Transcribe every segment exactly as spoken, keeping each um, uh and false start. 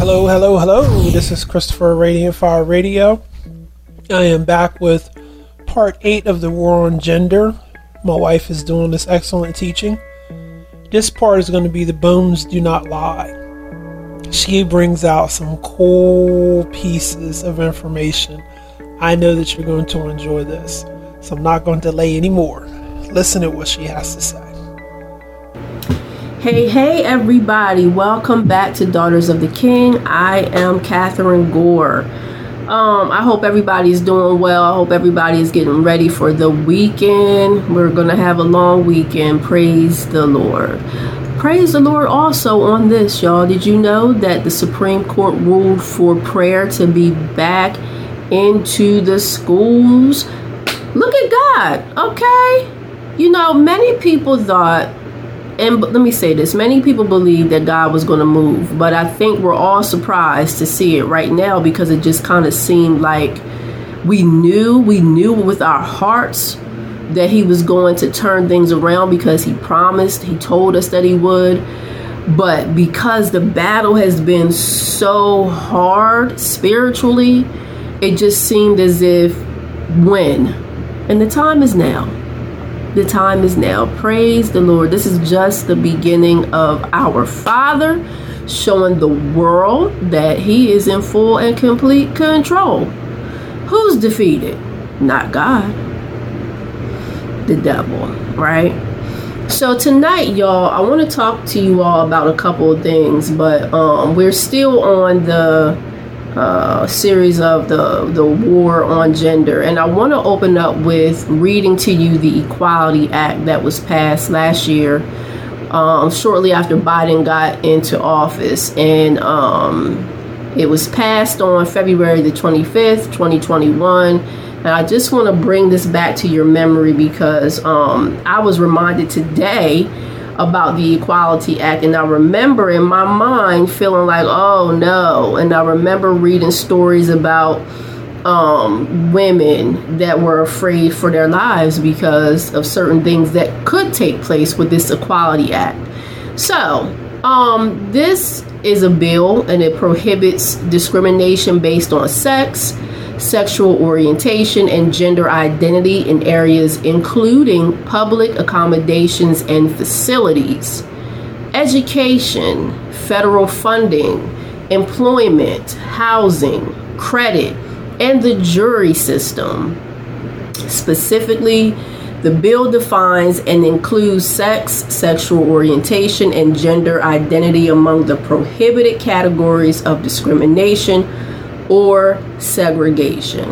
Hello, hello, hello. This is Christopher Radiant Fire Radio. I am back with part eight of the War on Gender. My wife is doing this excellent teaching. This part is going to be The Bones Do Not Lie. She brings out some cool pieces of information. I know that you're going to enjoy this, so I'm not going to delay anymore. Listen to what she has to say. Hey, hey, everybody. Welcome back to Daughters of the King. I am Catherine Gore. Um, I hope everybody is doing well. I hope everybody is getting ready for the weekend. We're going to have a long weekend. Praise the Lord. Praise the Lord also on this, y'all. Did you know that the Supreme Court ruled for prayer to be back into the schools? Look at God, okay? You know, many people thought... And let me say this, many people believe that God was going to move, but I think we're all surprised to see it right now because it just kind of seemed like we knew, we knew with our hearts that he was going to turn things around because he promised, he told us that he would. But because the battle has been so hard spiritually, it just seemed as if when, and the time is now. The time is now. Praise the Lord. This is just the beginning of our Father showing the world that he is in full and complete control. Who's defeated? Not God. The devil, right? So tonight, y'all, I want to talk to you all about a couple of things, but um, we're still on the Uh, series of the, the war on gender. And I want to open up with reading to you the Equality Act that was passed last year, um, shortly after Biden got into office. And um, it was passed on February the twenty-fifth, twenty twenty-one. And I just want to bring this back to your memory because um, I was reminded today about the Equality Act, and I remember in my mind feeling like, oh no, and I remember reading stories about um, women that were afraid for their lives because of certain things that could take place with this Equality Act. So um, this is a bill, and it prohibits discrimination based on sex, sexual orientation, and gender identity in areas including public accommodations and facilities, education, federal funding, employment, housing, credit, and the jury system. Specifically, the bill defines and includes sex, sexual orientation, and gender identity among the prohibited categories of discrimination or segregation.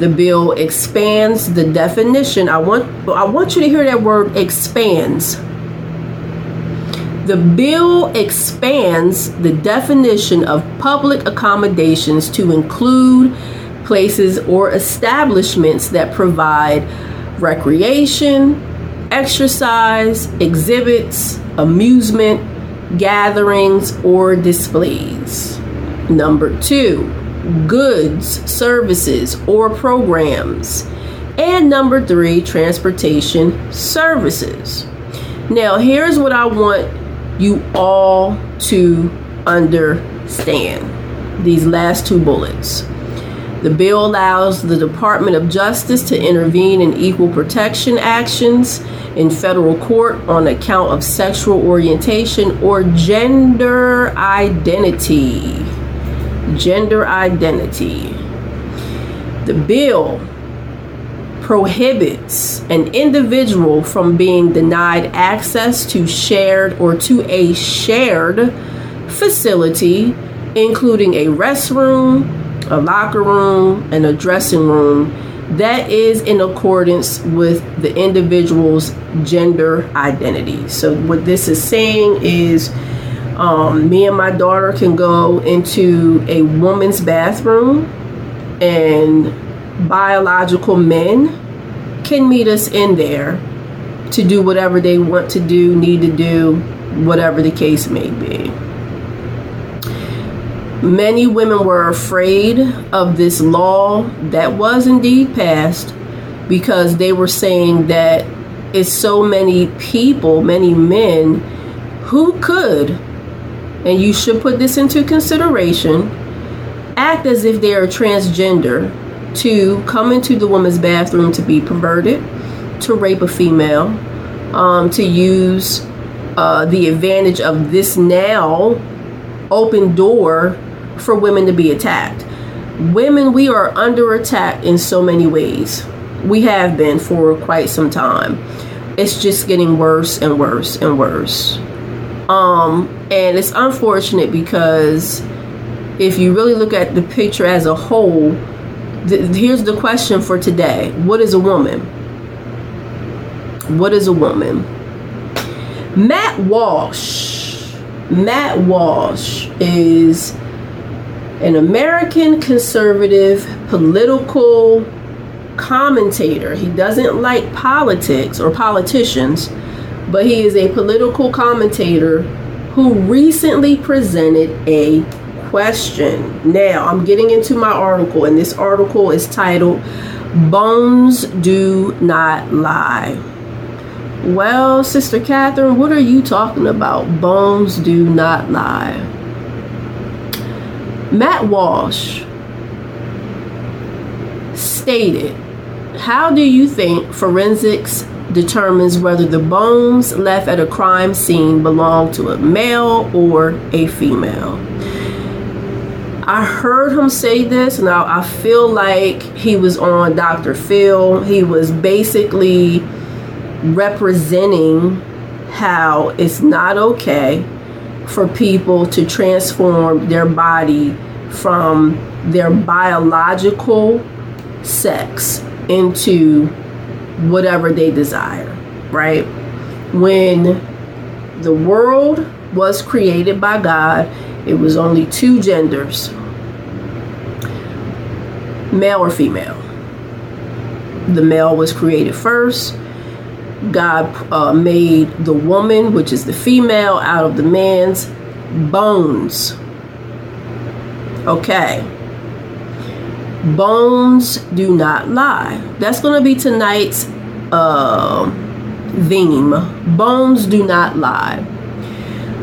The bill expands the definition. I want I want you to hear that word, expands. The bill expands the definition of public accommodations to include places or establishments that provide recreation, exercise, exhibits, amusement, gatherings, or displays. Number two, goods, services, or programs. And number three, transportation services. Now, here's what I want you all to understand. These last two bullets. The bill allows the Department of Justice to intervene in equal protection actions in federal court on account of sexual orientation or gender identity. Gender identity. The bill prohibits an individual from being denied access to shared or to a shared facility, including a restroom, a locker room, and a dressing room that is in accordance with the individual's gender identity. So what this is saying is, Um, me and my daughter can go into a woman's bathroom, and biological men can meet us in there to do whatever they want to do, need to do, whatever the case may be. Many women were afraid of this law that was indeed passed because they were saying that it's so many people, many men who could and you should put this into consideration, act as if they are transgender, to come into the woman's bathroom to be perverted, to rape a female, um, to use uh, the advantage of this now open door for women to be attacked. Women, we are under attack in so many ways. We have been for quite some time. It's just getting worse and worse and worse. Um, and it's unfortunate because if you really look at the picture as a whole, th- here's the question for today. What is a woman? What is a woman? Matt Walsh. Matt Walsh is an American conservative political commentator. He doesn't like politics or politicians, but he is a political commentator who recently presented a question. Now, I'm getting into my article, and this article is titled "Bones Do Not Lie." Well, Sister Catherine, what are you talking about? Bones do not lie. Matt Walsh stated, "How do you think forensics determines whether the bones left at a crime scene belong to a male or a female?" I heard him say this, and I, I feel like he was on Doctor Phil. He was basically representing how it's not okay for people to transform their body from their biological sex into whatever they desire, right? When the world was created by God, it was only two genders, male or female. The male was created first. God uh, made the woman, which is the female, out of the man's bones. Okay. Bones do not lie. That's going to be tonight's uh, theme. Bones do not lie.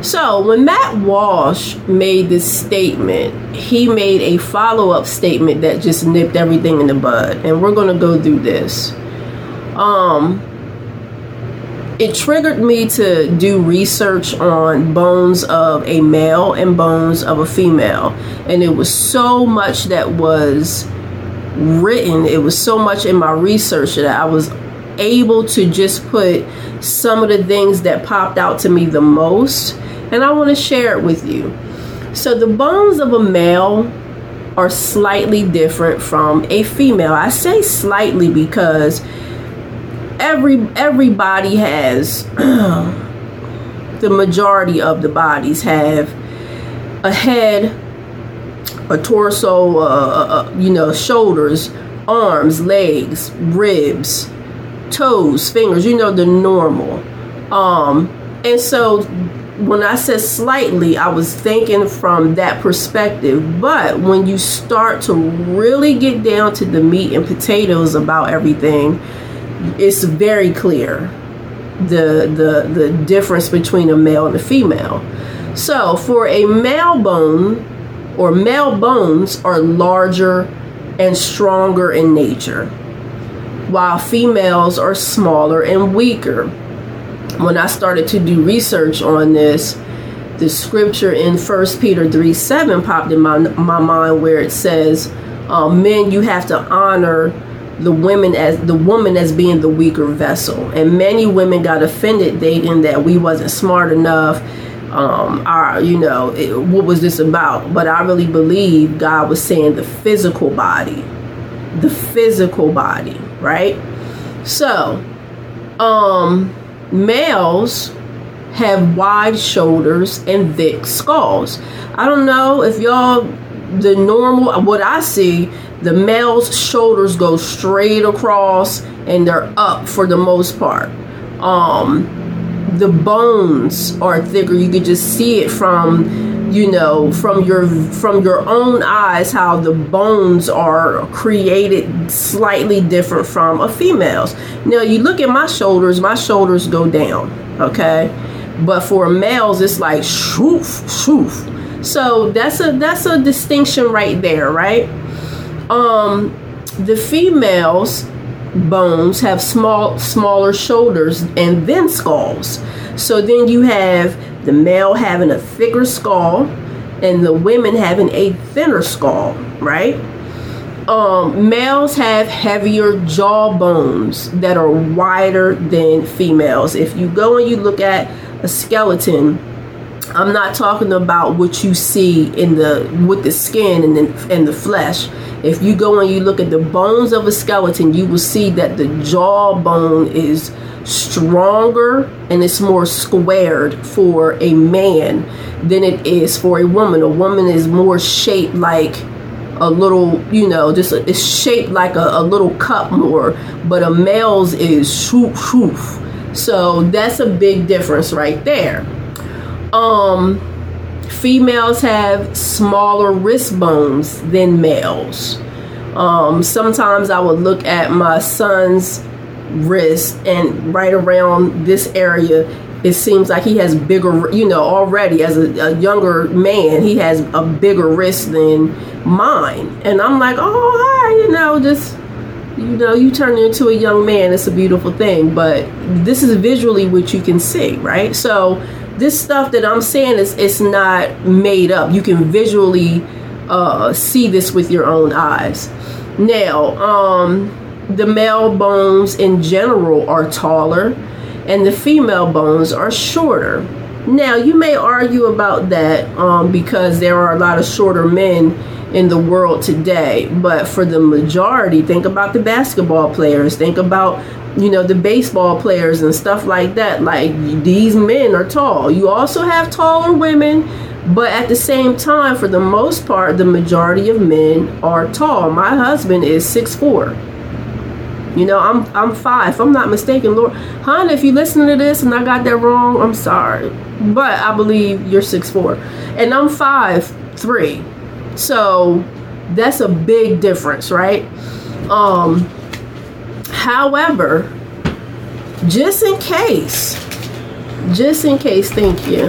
So when Matt Walsh made this statement, he made a follow-up statement that just nipped everything in the bud. And we're going to go through this. Um, it triggered me to do research on bones of a male and bones of a female. And it was so much that was written. It was so much in my research that I was able to just put some of the things that popped out to me the most, and I want to share it with you. So the bones of a male are slightly different from a female. I say slightly because every everybody has the majority of the bodies have a head, a torso, uh, uh, you know, shoulders, arms, legs, ribs, toes, fingers, you know, the normal. Um, and so when I said slightly, I was thinking from that perspective. But when you start to really get down to the meat and potatoes about everything, it's very clear the the the difference between a male and a female. So for a male bone or male bones are larger and stronger in nature, while females are smaller and weaker. When I started to do research on this, the scripture in First Peter three seven popped in my, my mind, where it says, uh, men, you have to honor the women as the woman as being the weaker vessel. And many women got offended thinking that we wasn't smart enough. Um, our, you know, it, what was this about? But I really believe God was saying the physical body, the physical body. Right? So, um, males have wide shoulders and thick skulls. I don't know if y'all, the normal, what I see, the male's shoulders go straight across and they're up for the most part. Um, the bones are thicker. You could just see it from you know, from your from your own eyes, how the bones are created slightly different from a female's. Now, you look at my shoulders, my shoulders go down, okay? But for males, it's like shoof, shoof. So that's a that's a distinction right there, right? Um, the females' bones have small, smaller shoulders and thin skulls. So then you have the male having a thicker skull and the women having a thinner skull, right? Um, males have heavier jaw bones that are wider than females. If you go and you look at a skeleton, I'm not talking about what you see in the with the skin and the, and the flesh. If you go and you look at the bones of a skeleton, you will see that the jaw bone is stronger and it's more squared for a man than it is for a woman. A woman is more shaped like a little, you know, just a, it's shaped like a, a little cup more, but a male's is shoof, shoof. So that's a big difference right there. Um, females have smaller wrist bones than males. Um, sometimes I would look at my son's wrist and right around this area, it seems like he has bigger, you know, already as a, a younger man, he has a bigger wrist than mine. And I'm like, oh, hi, you know, just... You know, you turn into a young man, it's a beautiful thing, but this is visually what you can see, right? So this stuff that I'm saying is it's not made up. You can visually uh, see this with your own eyes. Now, um, the male bones in general are taller and the female bones are shorter. Now, you may argue about that um, because there are a lot of shorter men in the world today, but for the majority, think about the basketball players, think about, you know, the baseball players and stuff like that. Like, these men are tall. You also have taller women, but at the same time, for the most part, the majority of men are tall. My husband is six foot four. You know, I'm I'm five, if I'm not mistaken. Lord, hon, if you listen to this and I got that wrong, I'm sorry, but I believe you're six foot four and I'm five foot three. So that's a big difference, right? Um, however, just in case, just in case, thank you,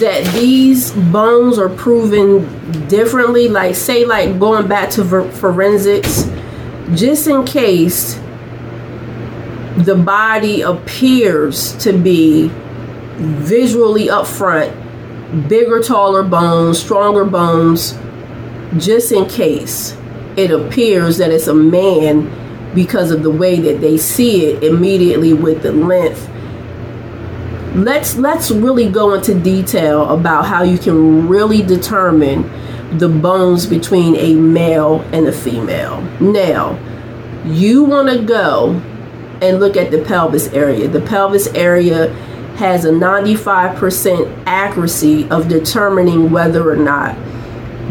that these bones are proven differently, like say like going back to ver- forensics, just in case the body appears to be visually up front, bigger, taller bones, stronger bones, just in case it appears that it's a man because of the way that they see it immediately with the length. Let's let's really go into detail about how you can really determine the bones between a male and a female. Now, you want to go and look at the pelvis area. The pelvis area has a ninety-five percent accuracy of determining whether or not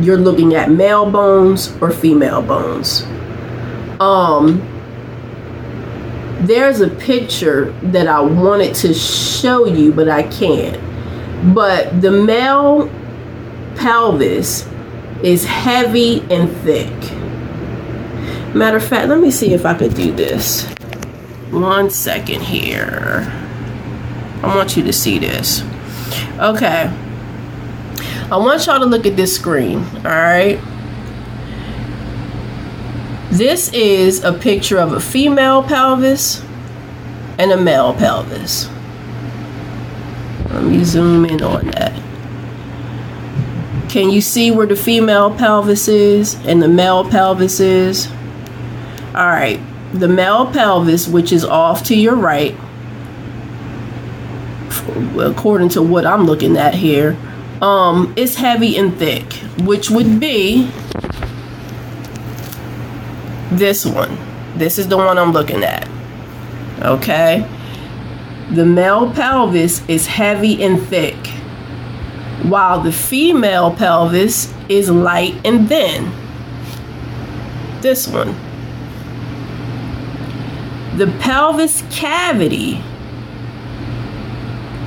you're looking at male bones or female bones. Um, there's a picture that I wanted to show you, but I can't. But the male pelvis is heavy and thick. Matter of fact, let me see if I could do this. One second here. I want you to see this. Okay. I want y'all to look at this screen, all right? This is a picture of a female pelvis and a male pelvis. Let me zoom in on that. Can you see where the female pelvis is and the male pelvis is? All right. The male pelvis, which is off to your right, according to what I'm looking at here, um, it's heavy and thick, which would be this one. This is the one I'm looking at. Okay. The male pelvis is heavy and thick, while the female pelvis is light and thin. This one. The pelvis cavity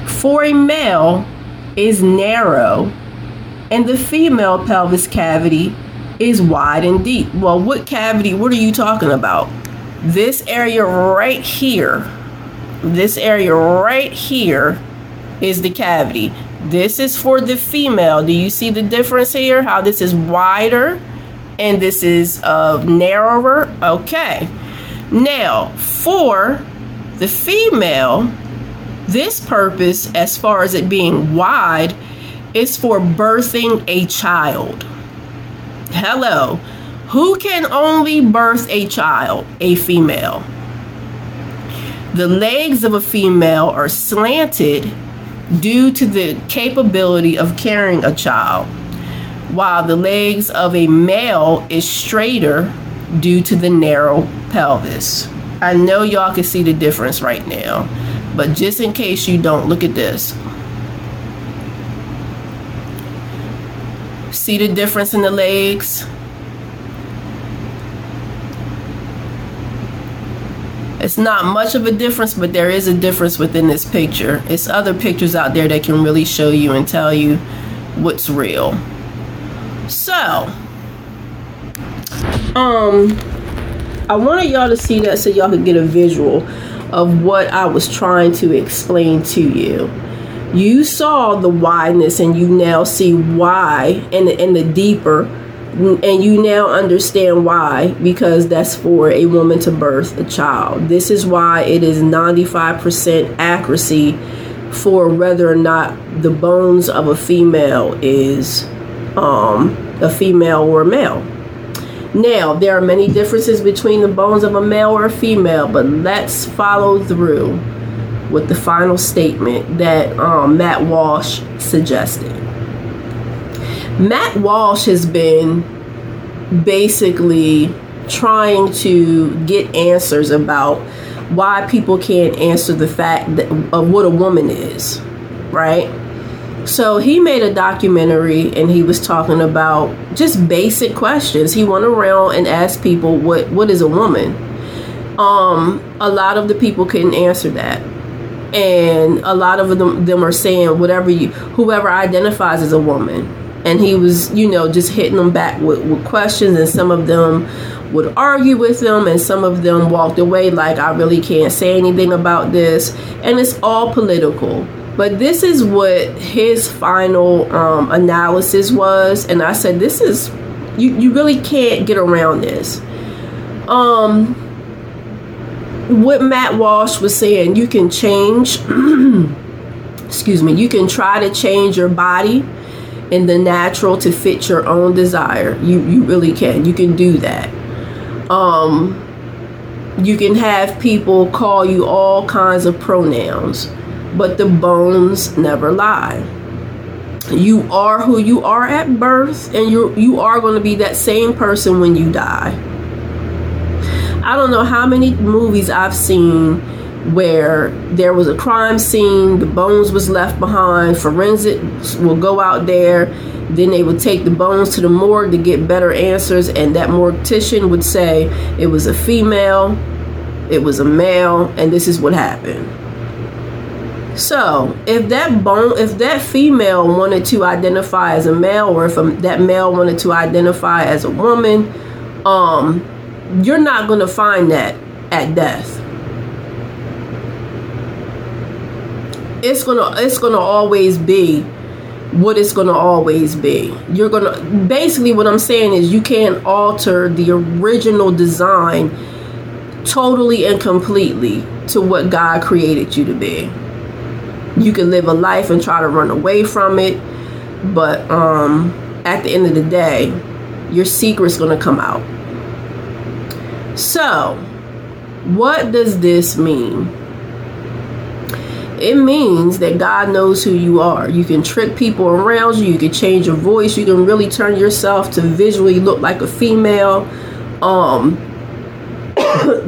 for a male is narrow, and the female pelvis cavity is wide and deep. Well, what cavity? What are you talking about? This area right here, this area right here is the cavity. This is for the female. Do you see the difference here? How this is wider and this is uh, narrower? Okay. Now, for the female, this purpose, as far as it being wide, is for birthing a child. Hello. Who can only birth a child? A female. The legs of a female are slanted due to the capability of carrying a child, while the legs of a male is straighter due to the narrow pelvis. I know y'all can see the difference right now, but just in case you don't, look at this. See the difference in the legs? It's not much of a difference, but there is a difference within this picture. It's other pictures out there that can really show you and tell you what's real. So, um, I wanted y'all to see that so y'all could get a visual of what I was trying to explain to you. You saw the wideness, and you now see why, and, and the deeper. And you now understand why, because that's for a woman to birth a child. This is why it is ninety-five percent accuracy for whether or not the bones of a female is um, a female or a male. Now, there are many differences between the bones of a male or a female, but let's follow through with the final statement that um, Matt Walsh suggested. Matt Walsh has been basically trying to get answers about why people can't answer the fact that, of what a woman is, right? So he made a documentary and he was talking about just basic questions. He went around and asked people, what, what is a woman? Um, a lot of the people couldn't answer that. And a lot of them, them are saying whatever you, whoever identifies as a woman. And he was, you know, just hitting them back with, with questions. And some of them would argue with them. And some of them walked away like, I really can't say anything about this. And it's all political. But this is what his final um, analysis was. And I said, this is, you, you really can't get around this. Um, what Matt Walsh was saying, you can change, excuse me, you can try to change your body in the natural to fit your own desire. You you really can. You can do that. Um, you can have people call you all kinds of pronouns, but the bones never lie. You are who you are at birth, and you you are going to be that same person when you die. I don't know how many movies I've seen where there was a crime scene, the bones was left behind, forensics will go out there, then they would take the bones to the morgue to get better answers, and that mortician would say it was a female, it was a male, and this is what happened. So if that bone, if that female wanted to identify as a male, or if a, that male wanted to identify as a woman, um, you're not going to find that at death. It's gonna, it's gonna always be what it's gonna always be. You're gonna, basically what I'm saying is you can't alter the original design totally and completely to what God created you to be. You can live a life and try to run away from it, but um, at the end of the day, your secret's gonna come out. So, what does this mean? It means that God knows who you are. You can trick people around you. You can change your voice. You can really turn yourself to visually look like a female. Um,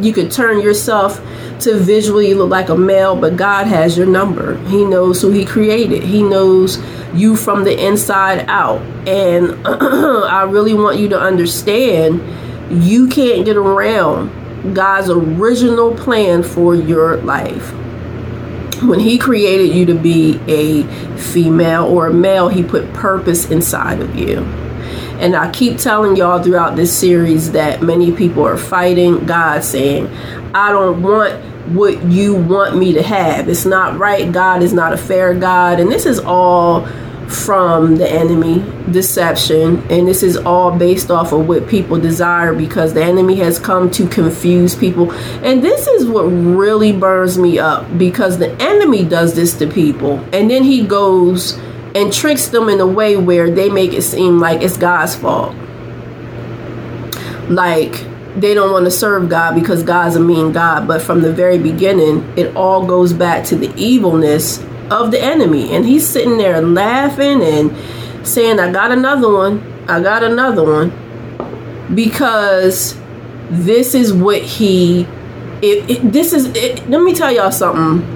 you can turn yourself to visually look like a male, but God has your number. He knows who he created. He knows you from the inside out. And I really want you to understand, you can't get around God's original plan for your life. When he created you to be a female or a male, he put purpose inside of you. And I keep telling y'all throughout this series that many people are fighting God, saying, I don't want what you want me to have. It's not right. God is not a fair God. And this is all from the enemy, deception. And this is all based off of what people desire, because the enemy has come to confuse people. And this is what really burns me up, because the enemy does this to people. And then he goes and tricks them in a way where they make it seem like it's God's fault. Like, they don't want to serve God because God's a mean God. But from the very beginning, it all goes back to the evilness of the enemy. And he's sitting there laughing and saying, I got another one. I got another one. Because this is what he, it, it, this is, it, let me tell y'all something.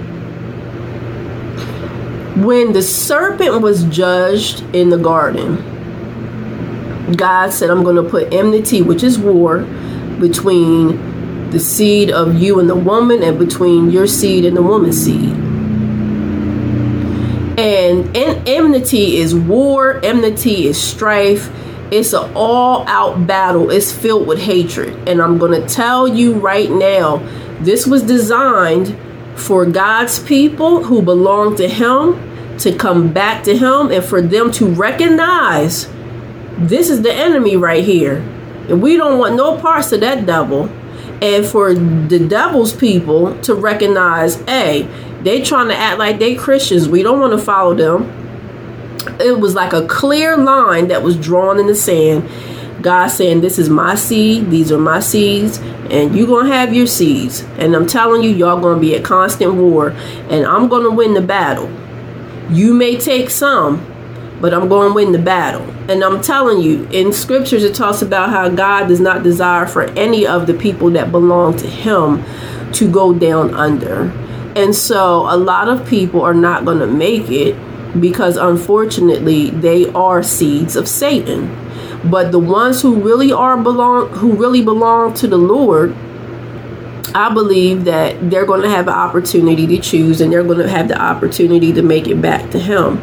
When the serpent was judged in the garden, God said, I'm going to put enmity, which is war, between the seed of you and the woman, and between your seed and the woman's seed. And enmity is war. Enmity is strife. It's an all-out battle. It's filled with hatred. And I'm going to tell you right now, this was designed for God's people who belong to him to come back to him, and for them to recognize this is the enemy right here, and we don't want no parts of that devil. And for the devil's people to recognize, hey, they trying to act like they Christians, we don't want to follow them. It was like a clear line that was drawn in the sand. God saying, this is my seed, these are my seeds, and you're going to have your seeds. And I'm telling you, y'all going to be at constant war, and I'm going to win the battle. You may take some, but I'm going to win the battle. And I'm telling you, in scriptures, it talks about how God does not desire for any of the people that belong to him to go down under. And so a lot of people are not going to make it, because unfortunately they are seeds of Satan. But the ones who really are belong, who really belong to the Lord, I believe that they're going to have an opportunity to choose, and they're going to have the opportunity to make it back to him.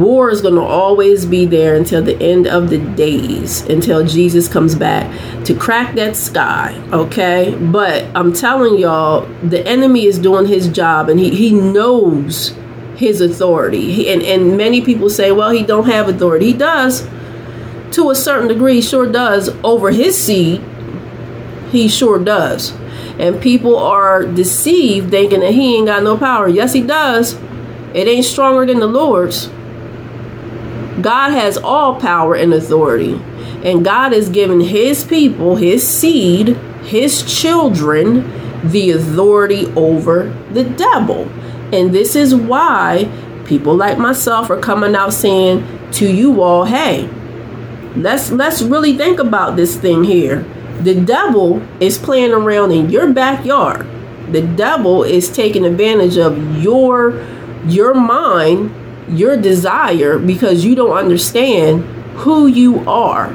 War is going to always be there until the end of the days, until Jesus comes back to crack that sky. Okay. But I'm telling y'all, the enemy is doing his job, and he, he knows his authority. He, and, and many people say, well, he don't have authority. He does. To a certain degree, sure does. Over his seed, he sure does. And people are deceived, thinking that he ain't got no power. Yes, he does. It ain't stronger than the Lord's. God has all power and authority. And God has given his people, his seed, his children, the authority over the devil. And this is why people like myself are coming out saying to you all, hey, Let's let's really think about this thing here. The devil is playing around in your backyard. The devil is taking advantage of your your mind, your desire, because you don't understand who you are.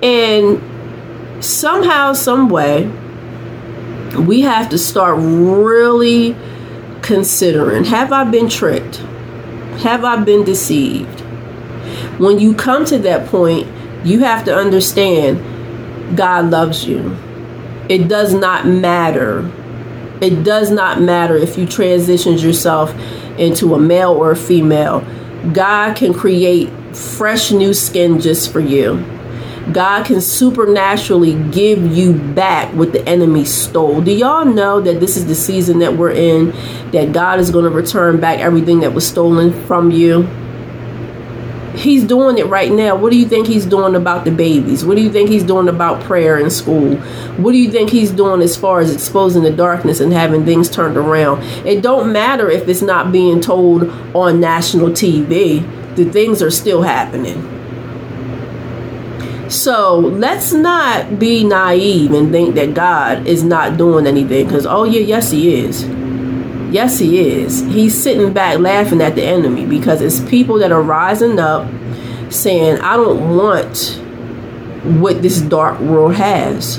And somehow, some way, we have to start really considering, have I been tricked? Have I been deceived? When you come to that point, you have to understand God loves you. It does not matter. It does not matter if you transition yourself into a male or a female. God can create fresh new skin just for you. God can supernaturally give you back what the enemy stole. Do y'all know that this is the season that we're in, that God is going to return back everything that was stolen from you? He's doing it right now. What do you think he's doing about the babies? What do you think he's doing about prayer in school? What do you think he's doing as far as exposing the darkness and having things turned around? It don't matter if it's not being told on national T V. The things are still happening. So let's not be naive and think that God is not doing anything, because, oh, yeah, yes, he is. Yes, he is. He's sitting back laughing at the enemy, because it's people that are rising up saying, I don't want what this dark world has.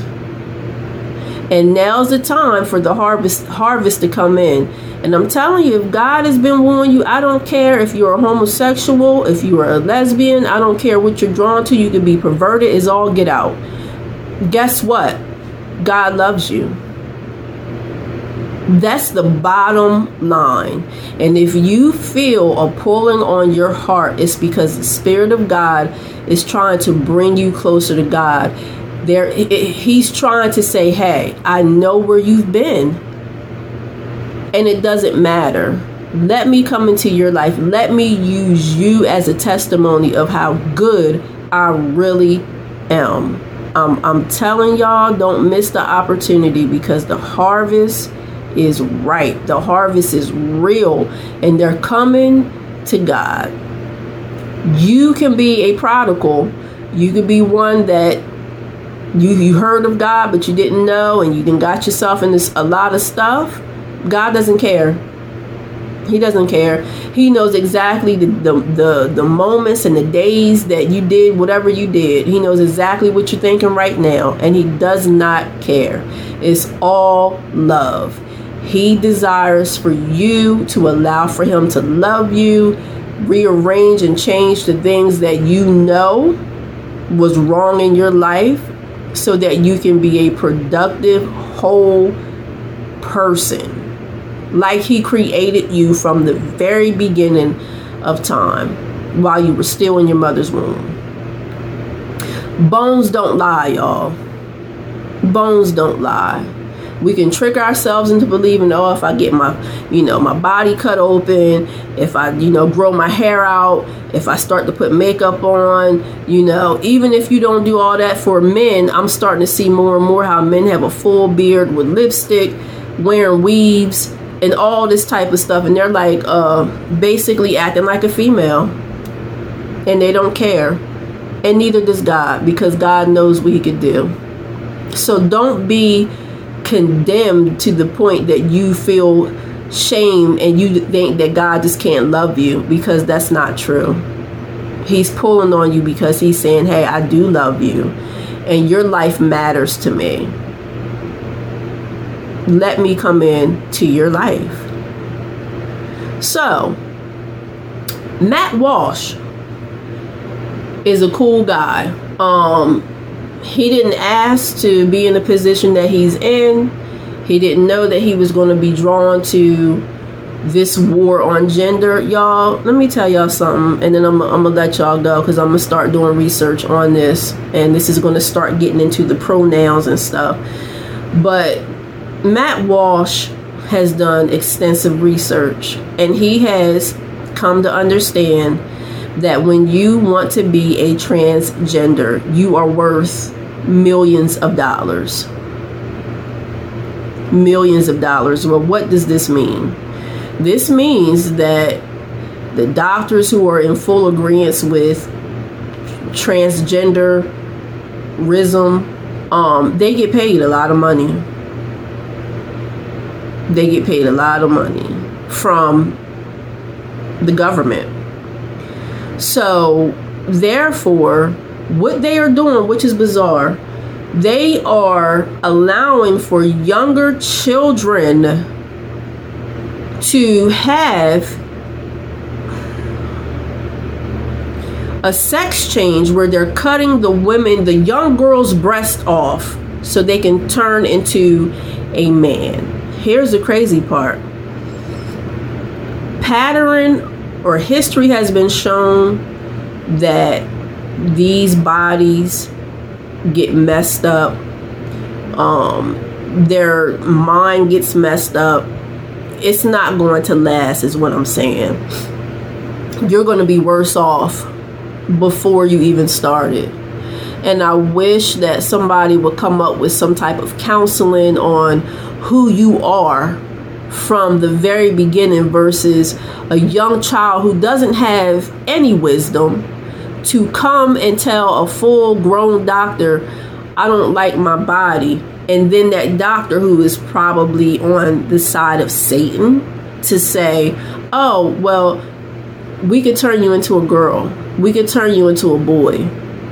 And now's the time for the harvest harvest to come in. And I'm telling you, if God has been warning you, I don't care if you're a homosexual, if you are a lesbian, I don't care what you're drawn to. You could be perverted. It's all get out. Guess what? God loves you. That's the bottom line. And if you feel a pulling on your heart, it's because the Spirit of God is trying to bring you closer to God. There, he's trying to say, hey, I know where you've been, and it doesn't matter. Let me come into your life. Let me use you as a testimony of how good I really am. Um, I'm telling y'all, don't miss the opportunity, because the harvest is ripe. The harvest is real, and they're coming to God. You can be a prodigal. You could be one that you, you heard of God, but you didn't know, and you then got yourself in this, a lot of stuff. God doesn't care. He doesn't care. He knows exactly the, the the the moments and the days that you did whatever you did. He knows exactly what you're thinking right now, and he does not care. It's all love. He desires for you to allow for him to love you, rearrange and change the things that you know was wrong in your life, so that you can be a productive, whole person, like he created you from the very beginning of time, while you were still in your mother's womb. Bones don't lie, y'all. Bones don't lie. We can trick ourselves into believing, oh, if I get my, you know, my body cut open, if I, you know, grow my hair out, if I start to put makeup on, you know, even if you don't do all that for men, I'm starting to see more and more how men have a full beard with lipstick, wearing weaves, and all this type of stuff, and they're like uh, basically acting like a female, and they don't care, and neither does God, because God knows what he could do. So don't be condemned to the point that you feel shame and you think that God just can't love you, because that's not true. He's pulling on you because he's saying, hey, I do love you, and your life matters to me. Let me come in to your life. So, Matt Walsh is a cool guy. Um, he didn't ask to be in the position that he's in. He didn't know that he was going to be drawn to this war on gender. Y'all, let me tell y'all something, and then I'm, I'm going to let y'all go, because I'm going to start doing research on this, and this is going to start getting into the pronouns and stuff. But Matt Walsh has done extensive research, and he has come to understand that when you want to be a transgender, you are worth millions of dollars. Millions of dollars. Well, what does this mean? This means that the doctors who are in full agreement with transgenderism, um, they get paid a lot of money. They get paid a lot of money from the government. So, therefore, what they are doing, which is bizarre, they are allowing for younger children to have a sex change where they're cutting the women, the young girls' breasts off so they can turn into a man. Here's the crazy part. Pattern or history has been shown that these bodies get messed up. Um, their mind gets messed up. It's not going to last, is what I'm saying. You're going to be worse off before you even started. And I wish that somebody would come up with some type of counseling on who you are from the very beginning, versus a young child who doesn't have any wisdom to come and tell a full-grown doctor, I don't like my body. And then that doctor, who is probably on the side of Satan, to say, oh, well, we could turn you into a girl. We could turn you into a boy.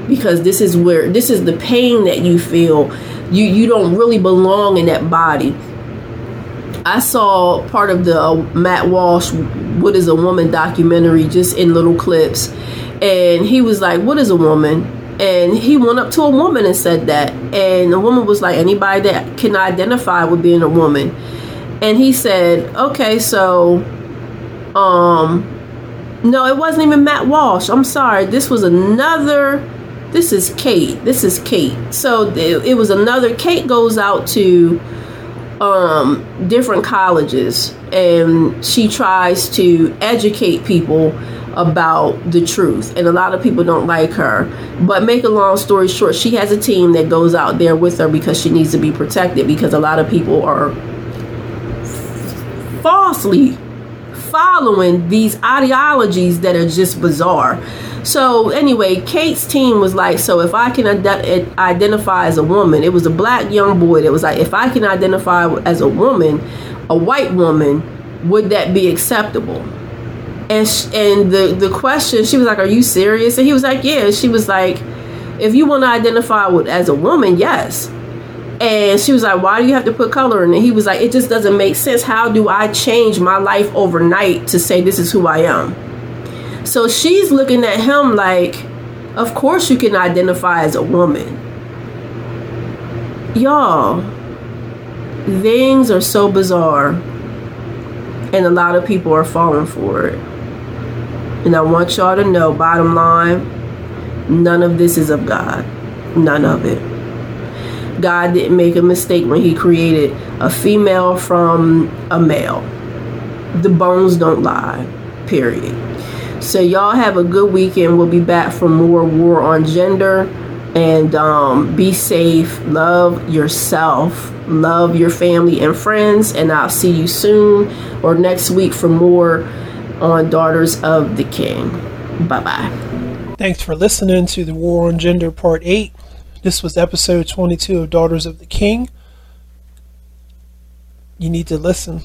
Because this is where, this is the pain that you feel. You you don't really belong in that body. I saw part of the uh, Matt Walsh, What is a Woman documentary, just in little clips. And he was like, what is a woman? And he went up to a woman and said that. And the woman was like, anybody that can identify with being a woman. And he said, okay, so, um, no, it wasn't even Matt Walsh. I'm sorry. This was another, this is Kate. This is Kate. So it, it was another, Kate goes out to um, different colleges and she tries to educate people about the truth, and a lot of people don't like her. But make a long story short, she has a team that goes out there with her because she needs to be protected, because a lot of people are falsely following these ideologies that are just bizarre. So anyway, Kate's team was like, so if I can ad- identify as a woman, it was a black young boy that was like, if I can identify as a woman, a white woman, would that be acceptable? And sh- and the, the question, she was like, are you serious? And he was like, yeah. And she was like, if you want to identify with, as a woman, yes. And she was like, why do you have to put color in it? He was like, it just doesn't make sense. How do I change my life overnight to say this is who I am? So she's looking at him like, of course you can identify as a woman. Y'all, things are so bizarre. And a lot of people are falling for it. And I want y'all to know, bottom line, none of this is of God. None of it. God didn't make a mistake when he created a female from a male. The bones don't lie. Period. So y'all have a good weekend. We'll be back for more War on Gender. And um, be safe. Love yourself. Love your family and friends. And I'll see you soon or next week for more on Daughters of the King. Bye-bye. Thanks for listening to the War on Gender Part eight. This was episode twenty-two of Daughters of the King. You need to listen.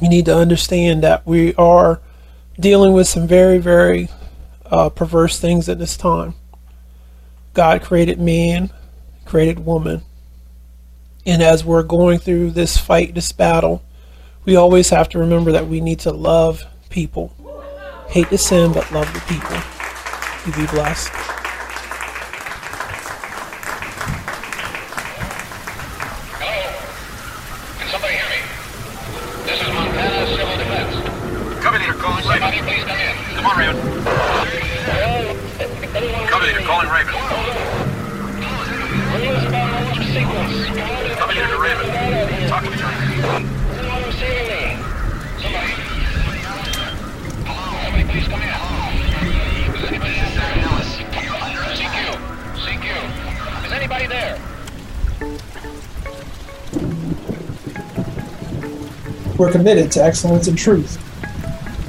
You need to understand that we are dealing with some very, very uh, perverse things at this time. God created man, created woman. And as we're going through this fight, this battle, we always have to remember that we need to love people. Hate the sin, but love the people. You be blessed. Hello? Can somebody hear me? This is Montana Civil Defense. Company, they're calling Raven. Somebody please come in. Come on, Raven. Company, they're calling Raven. Company, they're Raven. Talk to me, Raven. Please come in. Is anybody in there? Ellis, C Q. C Q. Is anybody there? We're committed to excellence and truth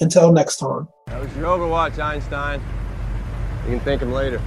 Until next time. That was your Overwatch, Einstein. You can thank him later.